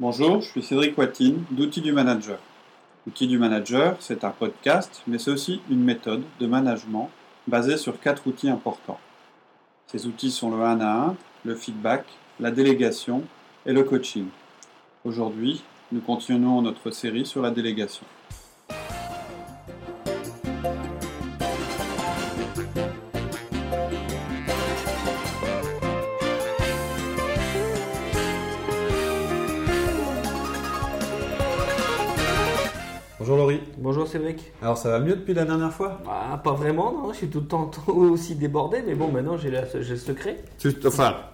Bonjour, je suis Cédric Watine d'Outils du Manager. Outils du Manager, c'est un podcast, mais c'est aussi une méthode de management basée sur 4 outils importants. Ces outils sont le 1 à 1, le feedback, la délégation et le coaching. Aujourd'hui, nous continuons notre série sur la délégation. Bonjour Laurie. Bonjour Cédric. Alors ça va mieux depuis la dernière fois ? Ah, pas vraiment, non. Je suis tout le temps aussi débordé, mais bon, maintenant j'ai le secret.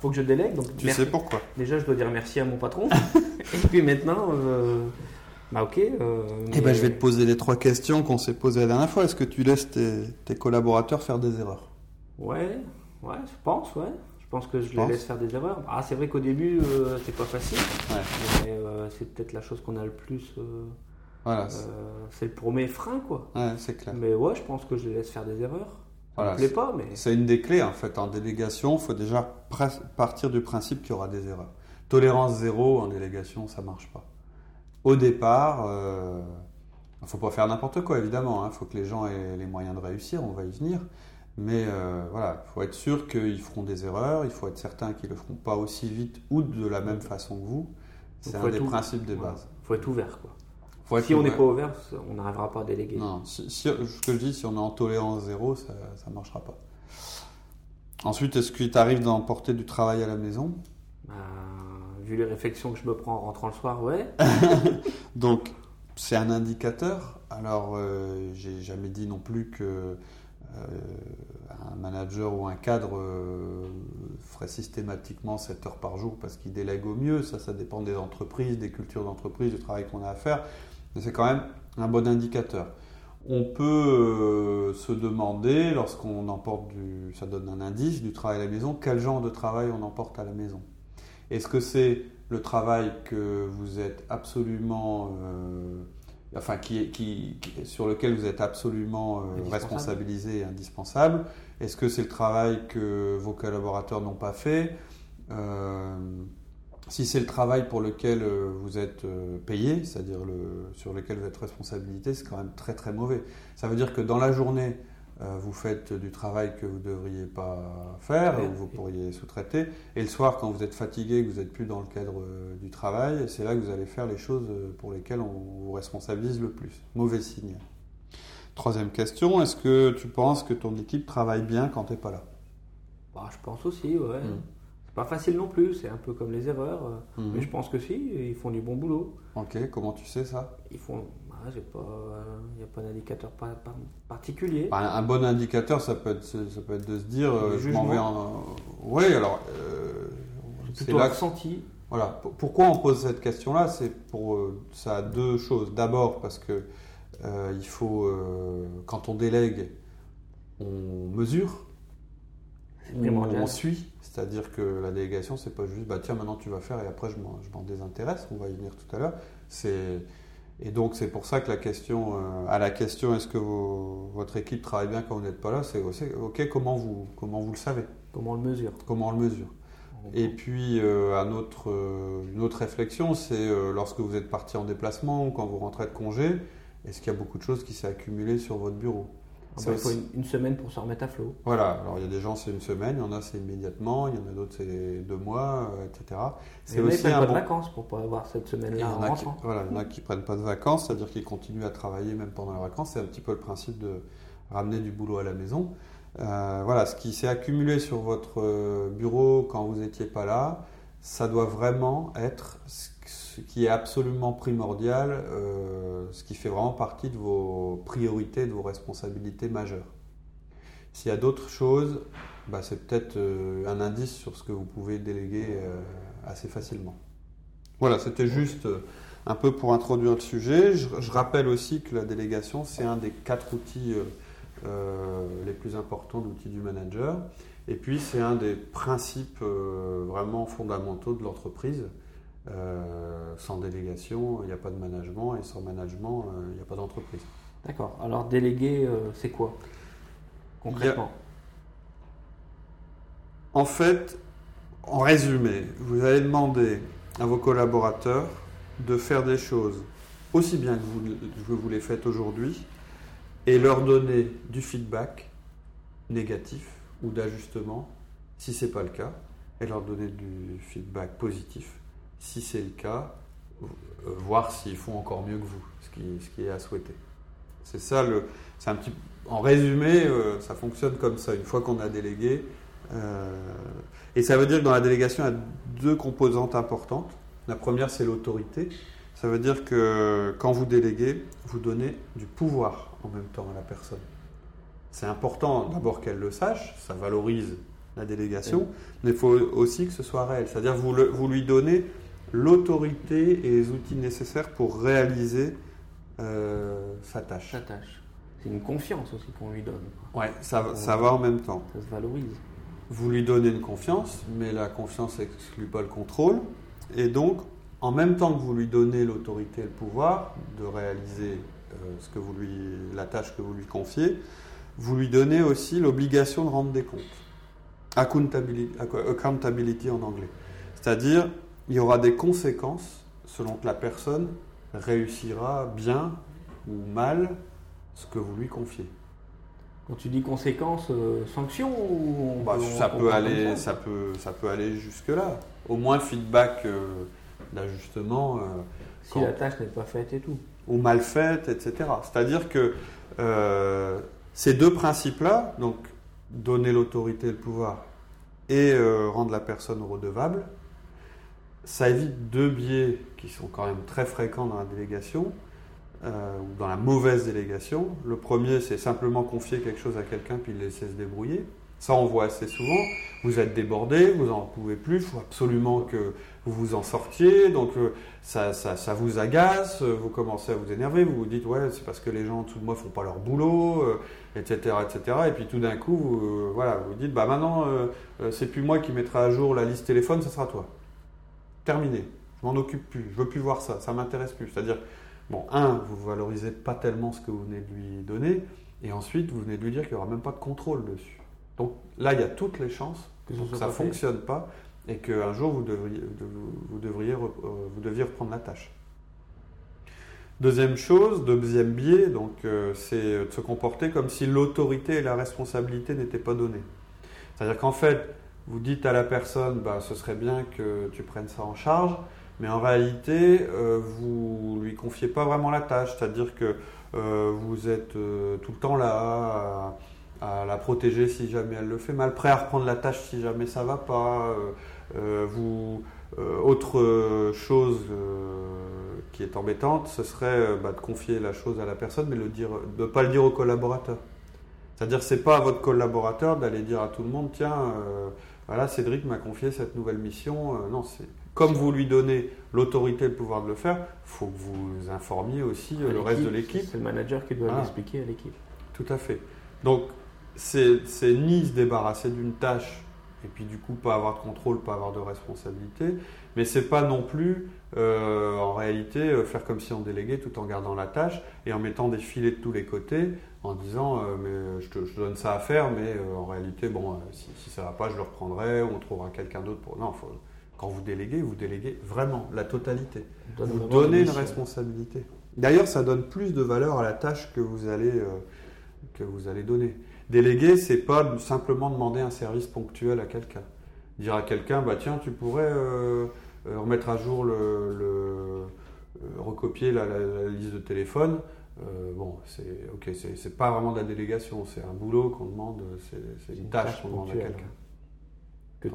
Faut que je délègue. Donc tu sais pourquoi ? Déjà, je dois dire merci à mon patron. Et puis maintenant, je vais te poser les 3 questions qu'on s'est posées la dernière fois. Est-ce que tu laisses tes collaborateurs faire des erreurs ? Ouais, je pense que je les laisse faire des erreurs. Ah, c'est vrai qu'au début, c'est pas facile. Ouais. Mais c'est peut-être la chose qu'on a le plus. Voilà. C'est le premier frein, quoi. Ouais, c'est clair. Mais ouais, je pense que je les laisse faire des erreurs. Ça me plaît pas, mais... C'est une des clés, en fait. En délégation, il faut déjà partir du principe qu'il y aura des erreurs. Tolérance zéro en délégation, ça marche pas. Au départ, il ne faut pas faire n'importe quoi, évidemment. Il faut que les gens aient les moyens de réussir, on va y venir. Mais il faut être sûr qu'ils feront des erreurs. Il faut être certain qu'ils ne le feront pas aussi vite ou de la même façon que vous. C'est un des principes de base. Il faut être ouvert, quoi. Si on n'est pas ouvert, on n'arrivera pas à déléguer. Non, si on est en tolérance zéro, ça ne marchera pas. Ensuite, est-ce qu'il t'arrive d'emporter du travail à la maison ? Vu les réflexions que je me prends en rentrant le soir, ouais. Donc, c'est un indicateur. Alors, j'ai jamais dit non plus que un manager ou un cadre ferait systématiquement 7 heures par jour parce qu'il délègue au mieux. Ça dépend des entreprises, des cultures d'entreprise, du travail qu'on a à faire. Mais c'est quand même un bon indicateur. On peut se demander, lorsqu'on emporte ça donne un indice du travail à la maison, quel genre de travail on emporte à la maison. Est-ce que c'est le travail que vous êtes absolument, sur lequel vous êtes absolument responsabilisé et indispensable ? Est-ce que c'est le travail que vos collaborateurs n'ont pas fait ? Si c'est le travail pour lequel vous êtes payé, c'est-à-dire sur lequel vous êtes responsabilité, c'est quand même très très mauvais. Ça veut dire que dans la journée, vous faites du travail que vous ne devriez pas faire, ou vous pourriez sous-traiter. Et le soir, quand vous êtes fatigué, que vous n'êtes plus dans le cadre du travail, c'est là que vous allez faire les choses pour lesquelles on vous responsabilise le plus. Mauvais signe. 3e question, est-ce que tu penses que ton équipe travaille bien quand tu n'es pas là ? Je pense aussi, ouais. Pas facile non plus, c'est un peu comme les erreurs, mais je pense que si, ils font du bon boulot. Ok, comment tu sais ça ? Ils font, il n'y a pas d'indicateur particulier. Un bon indicateur, ça peut être de se dire, je m'en vais en... Oui, alors... c'est plutôt ressenti. Voilà, pourquoi on pose cette question-là ? Ça a 2 choses. D'abord, parce que il faut, quand on délègue, on mesure. On suit, c'est-à-dire que la délégation, c'est pas juste maintenant tu vas faire et après je m'en désintéresse, on va y venir tout à l'heure. Et donc c'est pour ça que la question est-ce que votre équipe travaille bien quand vous n'êtes pas là, c'est ok, comment vous le savez ? Comment on le mesure ? Et puis une autre réflexion, c'est lorsque vous êtes parti en déplacement ou quand vous rentrez de congé, est-ce qu'il y a beaucoup de choses qui s'est accumulées sur votre bureau ? Il faut une semaine pour se remettre à flot. Voilà, alors il y a des gens c'est une semaine, il y en a c'est immédiatement, il y en a d'autres c'est 2 mois, etc. C'est aussi ils ne prennent pas de vacances pour ne pas avoir cette semaine-là en rentrant. Il y en a qui ne prennent pas de vacances, c'est-à-dire qu'ils continuent à travailler même pendant les vacances. C'est un petit peu le principe de ramener du boulot à la maison. Ce qui s'est accumulé sur votre bureau quand vous n'étiez pas là, ça doit vraiment être ce qui est absolument primordial, ce qui fait vraiment partie de vos priorités, de vos responsabilités majeures. S'il y a d'autres choses, c'est peut-être un indice sur ce que vous pouvez déléguer assez facilement. Voilà, c'était juste un peu pour introduire le sujet. Je rappelle aussi que la délégation, c'est un des 4 outils les plus importants d'outils du manager. Et puis, c'est un des principes vraiment fondamentaux de l'entreprise. Sans délégation, il n'y a pas de management, et sans management, il n'y a pas d'entreprise. D'accord. Alors, déléguer, c'est quoi concrètement ? En fait, en résumé, vous allez demander à vos collaborateurs de faire des choses aussi bien que vous les faites aujourd'hui et leur donner du feedback négatif ou d'ajustement si ce n'est pas le cas et leur donner du feedback positif si c'est le cas, voir s'ils font encore mieux que vous, ce qui est à souhaiter. C'est ça c'est un petit, en résumé, ça fonctionne comme ça une fois qu'on a délégué. Et ça veut dire que dans la délégation, il y a deux composantes importantes. La première, c'est l'autorité. Ça veut dire que quand vous déléguez, vous donnez du pouvoir en même temps à la personne. C'est important d'abord qu'elle le sache, ça valorise la délégation, mais il faut aussi que ce soit réel. C'est-à-dire que vous lui donnez l'autorité et les outils nécessaires pour réaliser sa tâche. C'est une confiance aussi qu'on lui donne. Oui, ça va en même temps. Ça se valorise. Vous lui donnez une confiance, mais la confiance n'exclut pas le contrôle. Et donc, en même temps que vous lui donnez l'autorité et le pouvoir de réaliser la tâche que vous lui confiez, vous lui donnez aussi l'obligation de rendre des comptes. Accountability en anglais. C'est-à-dire, il y aura des conséquences selon que la personne réussira bien ou mal ce que vous lui confiez. Quand tu dis conséquences, sanctions ou ça peut aller jusque-là. Au moins feedback d'ajustement. Si la tâche n'est pas faite et tout. Ou mal faite, etc. C'est-à-dire que ces deux principes-là, donc donner l'autorité et le pouvoir et rendre la personne redevable, ça évite deux biais qui sont quand même très fréquents dans la délégation. Ou dans la mauvaise délégation. Le premier, c'est simplement confier quelque chose à quelqu'un puis le laisser se débrouiller. Ça, on voit assez souvent. Vous êtes débordé, vous n'en pouvez plus, il faut absolument que vous vous en sortiez. Donc, ça vous agace, vous commencez à vous énerver, vous vous dites « ouais, c'est parce que les gens en dessous de moi font pas leur boulot, etc., etc. » Et puis tout d'un coup, vous dites « bah maintenant, c'est plus moi qui mettrai à jour la liste téléphone, ça sera toi. Terminé. Je m'en occupe plus, je veux plus voir ça, ça m'intéresse plus. » C'est-à-dire vous ne valorisez pas tellement ce que vous venez de lui donner, et ensuite, vous venez de lui dire qu'il n'y aura même pas de contrôle dessus. Donc là, il y a toutes les chances que ça ne fonctionne pas et qu'un jour, vous deviez reprendre la tâche. Deuxième biais, donc, c'est de se comporter comme si l'autorité et la responsabilité n'étaient pas données. C'est-à-dire qu'en fait, vous dites à la personne « ce serait bien que tu prennes ça en charge », mais en réalité, vous lui confiez pas vraiment la tâche, c'est-à-dire que vous êtes tout le temps là à la protéger si jamais elle le fait mal, prêt à reprendre la tâche si jamais ça va pas. Autre chose qui est embêtante, ce serait de confier la chose à la personne, mais de pas le dire au collaborateur. C'est-à-dire que c'est pas à votre collaborateur d'aller dire à tout le monde « tiens, voilà, Cédric m'a confié cette nouvelle mission ». Non, c'est... Comme vous lui donnez l'autorité et le pouvoir de le faire, il faut que vous informiez aussi le reste de l'équipe. C'est le manager qui doit l'expliquer à l'équipe. Tout à fait. Donc, c'est ni se débarrasser d'une tâche et puis du coup pas avoir de contrôle, pas avoir de responsabilité, mais c'est pas non plus en réalité faire comme si on déléguait tout en gardant la tâche et en mettant des filets de tous les côtés en disant mais je te donne ça à faire, mais en réalité si ça va pas je le reprendrai, on trouvera quelqu'un d'autre pour. Non, quand vous déléguez vraiment la totalité. Vous donnez une responsabilité. D'ailleurs, ça donne plus de valeur à la tâche que vous allez donner. Déléguer, c'est pas simplement demander un service ponctuel à quelqu'un. Dire à quelqu'un, tiens, tu pourrais remettre à jour recopier la liste de téléphone. C'est ok, c'est pas vraiment de la délégation, c'est un boulot qu'on demande, c'est une tâche qu'on demande à quelqu'un.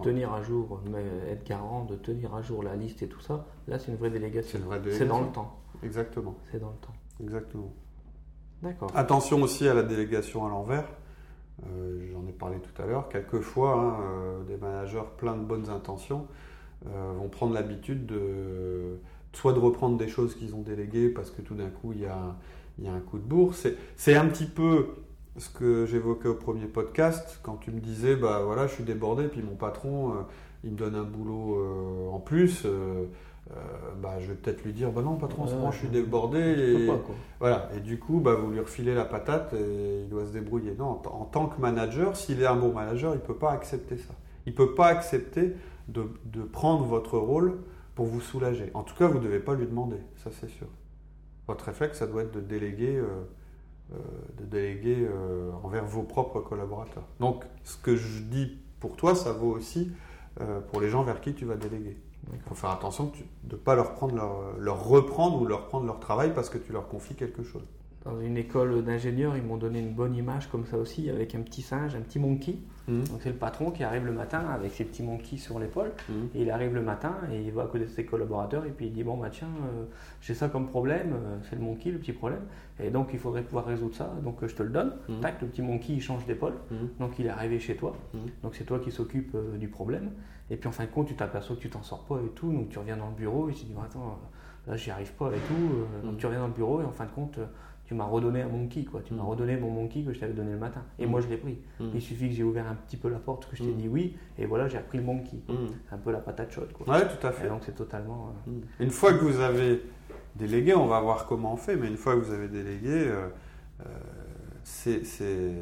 Tenir à jour, mais être garant de tenir à jour la liste et tout ça, là c'est une vraie délégation. C'est dans le temps. Exactement. C'est dans le temps. Exactement. D'accord. Attention aussi à la délégation à l'envers. J'en ai parlé tout à l'heure. Quelquefois, des managers pleins de bonnes intentions vont prendre l'habitude de reprendre des choses qu'ils ont déléguées parce que tout d'un coup il y a un coup de bourre. C'est un petit peu ce que j'évoquais au premier podcast, quand tu me disais, je suis débordé, puis mon patron, il me donne un boulot en plus, je vais peut-être lui dire, non, patron, je suis débordé. Et du coup, vous lui refilez la patate et il doit se débrouiller. Non, en tant que manager, s'il est un bon manager, il ne peut pas accepter ça. Il ne peut pas accepter de prendre votre rôle pour vous soulager. En tout cas, vous ne devez pas lui demander, ça c'est sûr. Votre réflexe, ça doit être de déléguer envers vos propres collaborateurs. Donc, ce que je dis pour toi, ça vaut aussi pour les gens vers qui tu vas déléguer. Il faut faire attention de ne pas leur reprendre leur travail parce que tu leur confies quelque chose. Dans une école d'ingénieurs, ils m'ont donné une bonne image comme ça aussi, avec un petit singe, un petit monkey. Mmh. Donc c'est le patron qui arrive le matin avec ses petits monkeys sur l'épaule. Mmh. Et il arrive le matin et il va à côté de ses collaborateurs et puis il dit « Bon, bah tiens, j'ai ça comme problème, c'est le monkey, le petit problème. Et donc il faudrait pouvoir résoudre ça, donc je te le donne. Mmh. » Tac, le petit monkey, il change d'épaule. Mmh. Donc il est arrivé chez toi. Mmh. Donc c'est toi qui s'occupe du problème. Et puis en fin de compte, tu t'aperçois que tu t'en sors pas et tout. Donc tu reviens dans le bureau et tu te dis « Attends, là j'y arrive pas et tout. » Donc tu reviens dans le bureau et en fin de compte… Tu m'as redonné un monkey, quoi. Tu m'as redonné mon monkey que je t'avais donné le matin. Et moi, je l'ai pris. Il suffit que j'ai ouvert un petit peu la porte, que je t'ai dit oui, et voilà, j'ai repris le monkey. C'est un peu la patate chaude, quoi. Ouais, tout à fait. Et donc, c'est totalement… Une fois que vous avez délégué, on va voir comment on fait, mais une fois que vous avez délégué, c'est…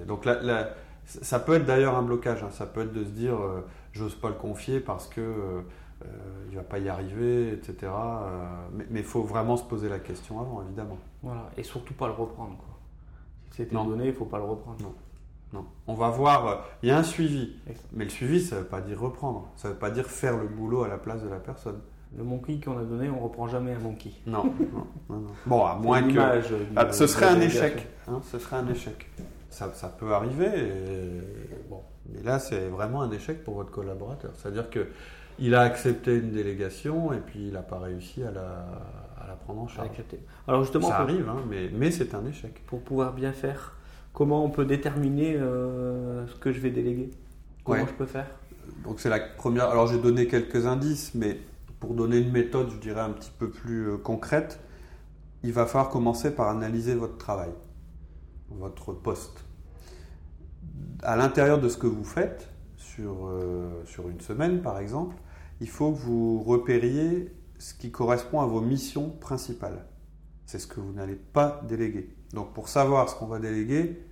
Donc, ça peut être d'ailleurs un blocage, hein. Ça peut être de se dire « j'ose pas le confier parce que… il ne va pas y arriver, etc. » mais il faut vraiment se poser la question avant, évidemment. Voilà, et surtout pas le reprendre, quoi. Si c'était donné, il ne faut pas le reprendre. Non. On va voir, il y a un suivi. Exactement. Mais le suivi, ça ne veut pas dire reprendre. Ça ne veut pas dire faire le boulot à la place de la personne. Le monkey qu'on a donné, on ne reprend jamais un monkey. Non. Bon, à moins que… ce serait un échec. Ça peut arriver. Mais là, c'est vraiment un échec pour votre collaborateur. C'est-à-dire que… Il a accepté une délégation et puis il n'a pas réussi à la prendre en charge. Alors justement, ça arrive, hein, mais c'est un échec. Pour pouvoir bien faire, comment on peut déterminer ce que je vais déléguer ? Comment je peux faire ? Donc c'est la première. Alors j'ai donné quelques indices, mais pour donner une méthode, je dirais un petit peu plus concrète, il va falloir commencer par analyser votre travail, votre poste. À l'intérieur de ce que vous faites, sur une semaine par exemple, il faut que vous repériez ce qui correspond à vos missions principales. C'est ce que vous n'allez pas déléguer. Donc pour savoir ce qu'on va déléguer,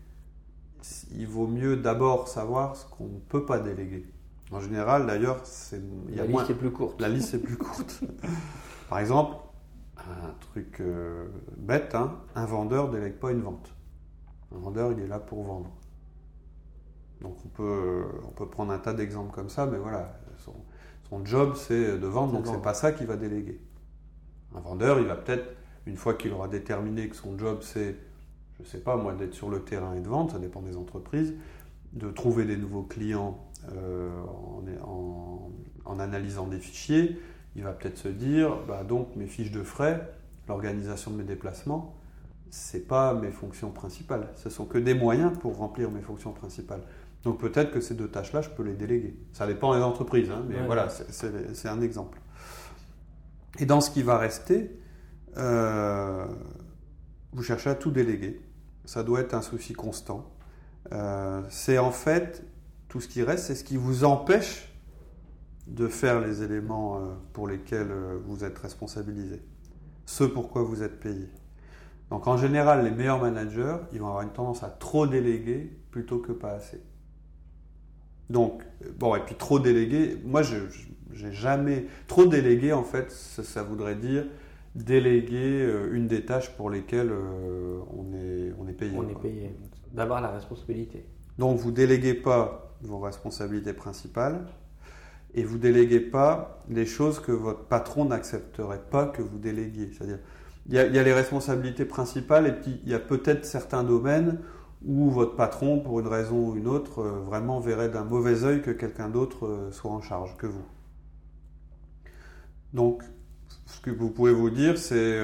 il vaut mieux d'abord savoir ce qu'on ne peut pas déléguer. En général, d'ailleurs, la liste est plus courte. La liste est plus courte. Par exemple, un truc bête, hein, un vendeur ne délègue pas une vente. Un vendeur, il est là pour vendre. Donc on peut prendre un tas d'exemples comme ça, mais voilà, son job c'est de vendre, donc c'est pas ça qu'il va déléguer. Un vendeur, il va peut-être, une fois qu'il aura déterminé que son job c'est, je sais pas moi, d'être sur le terrain et de vendre, ça dépend des entreprises, de trouver des nouveaux clients en analysant des fichiers, il va peut-être se dire, bah donc mes fiches de frais, l'organisation de mes déplacements, c'est pas mes fonctions principales, ce sont que des moyens pour remplir mes fonctions principales. Donc peut-être que ces deux tâches-là, je peux les déléguer. Ça dépend des entreprises, hein, mais voilà, c'est un exemple. Et dans ce qui va rester, vous cherchez à tout déléguer. Ça doit être un souci constant. C'est en fait, tout ce qui reste, c'est ce qui vous empêche de faire les éléments pour lesquels vous êtes responsabilisé. Ce pourquoi vous êtes payé. Donc en général, les meilleurs managers, ils vont avoir une tendance à trop déléguer plutôt que pas assez. Donc, bon, et puis trop déléguer, moi j'ai jamais… Trop déléguer, en fait, ça voudrait dire déléguer une des tâches pour lesquelles on est payé. On est payé, d'avoir la responsabilité. Donc vous ne déléguez pas vos responsabilités principales et vous ne déléguez pas les choses que votre patron n'accepterait pas que vous déléguiez. C'est-à-dire, il y a les responsabilités principales et puis il y a peut-être certains domaines où votre patron, pour une raison ou une autre, vraiment verrait d'un mauvais œil que quelqu'un d'autre soit en charge que vous. Donc, ce que vous pouvez vous dire, c'est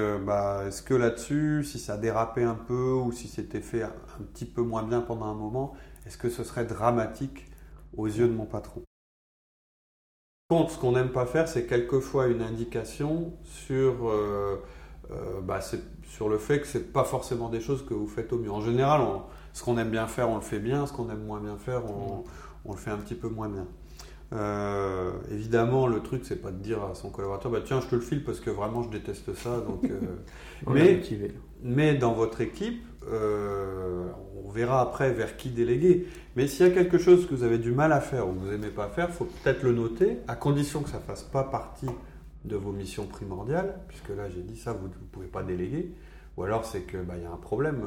est-ce que là-dessus, si ça dérapait un peu ou si c'était fait un petit peu moins bien pendant un moment, est-ce que ce serait dramatique aux yeux de mon patron ? Par contre, ce qu'on n'aime pas faire, c'est quelquefois une indication sur le fait que ce n'est pas forcément des choses que vous faites au mieux. En général, ce qu'on aime bien faire, on le fait bien. Ce qu'on aime moins bien faire, on le fait un petit peu moins bien. Évidemment, le truc, c'est pas de dire à son collaborateur « Tiens, je te le file parce que vraiment, je déteste ça. » mais dans votre équipe, on verra après vers qui déléguer. Mais s'il y a quelque chose que vous avez du mal à faire ou que vous n'aimez pas faire, il faut peut-être le noter, à condition que ça ne fasse pas partie de vos missions primordiales, puisque là j'ai dit ça, vous ne pouvez pas déléguer, ou alors c'est qu'il y a un problème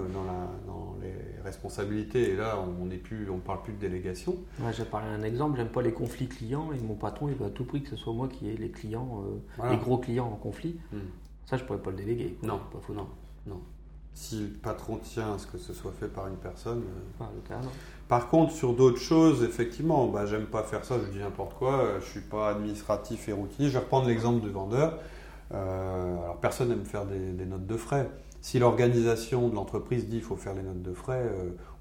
dans les responsabilités, et là on ne parle plus de délégation. Ouais, j'ai parlé d'un exemple, j'aime pas les conflits clients, et mon patron il veut à tout prix que ce soit moi qui ai les clients, voilà. Les gros clients en conflit, ça je ne pourrais pas le déléguer. Non, pas fou. Non. Si le patron tient à ce que ce soit fait par une personne. Pas le cas, non. Par contre, sur d'autres choses, effectivement, j'aime pas faire ça, je dis n'importe quoi, je suis pas administratif et routinier. Je vais reprendre l'exemple du vendeur. Alors, personne n'aime faire des notes de frais. Si l'organisation de l'entreprise dit qu'il faut faire les notes de frais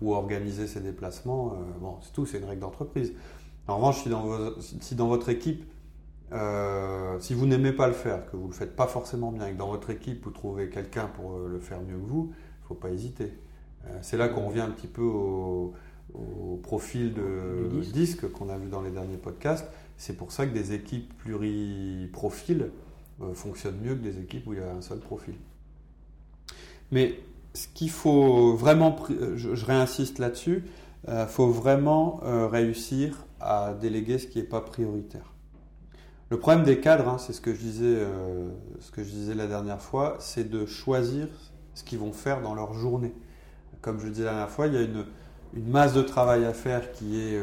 ou organiser ses déplacements, c'est tout, c'est une règle d'entreprise. En revanche, si dans votre équipe, si vous n'aimez pas le faire, que vous ne le faites pas forcément bien et que dans votre équipe vous trouvez quelqu'un pour le faire mieux que vous, il ne faut pas hésiter. C'est là qu'on revient un petit peu au profil du disque qu'on a vu dans les derniers podcasts. C'est pour ça que des équipes pluriprofils fonctionnent mieux que des équipes où il y a un seul profil. Mais ce qu'il faut vraiment, je réinsiste là-dessus, faut vraiment réussir à déléguer ce qui n'est pas prioritaire. Le problème des cadres, c'est ce que je disais la dernière fois, c'est de choisir ce qu'ils vont faire dans leur journée. Comme je le disais la dernière fois, il y a une masse de travail à faire qui est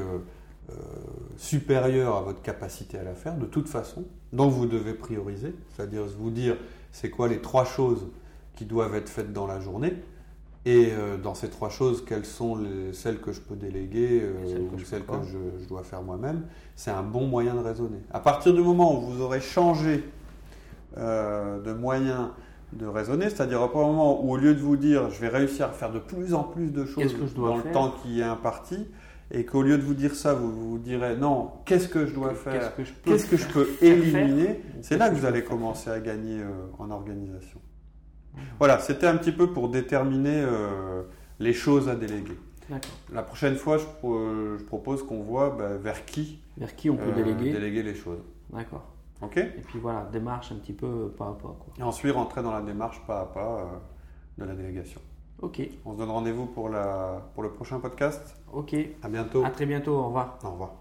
supérieure à votre capacité à la faire, de toute façon, donc vous devez prioriser, c'est-à-dire vous dire c'est quoi les trois choses qui doivent être faites dans la journée, et dans ces trois choses, quelles sont celles que je peux déléguer ou celles que je dois faire moi-même. C'est un bon moyen de raisonner. À partir du moment où vous aurez changé de moyen de raisonner, c'est-à-dire au moment où au lieu de vous dire je vais réussir à faire de plus en plus de choses dans le temps qui est imparti, et qu'au lieu de vous dire ça, vous vous direz non, qu'est-ce que je dois faire, qu'est-ce que je peux éliminer, c'est là que vous allez commencer à gagner en organisation. Voilà, c'était un petit peu pour déterminer les choses à déléguer. D'accord. La prochaine fois, je propose qu'on voit vers qui on peut déléguer les choses. D'accord. Ok. Et puis voilà, démarche un petit peu pas à pas, quoi. Et ensuite, rentrer dans la démarche pas à pas de la délégation. Ok. On se donne rendez-vous pour le prochain podcast. Ok. À bientôt. À très bientôt. Au revoir. Au revoir.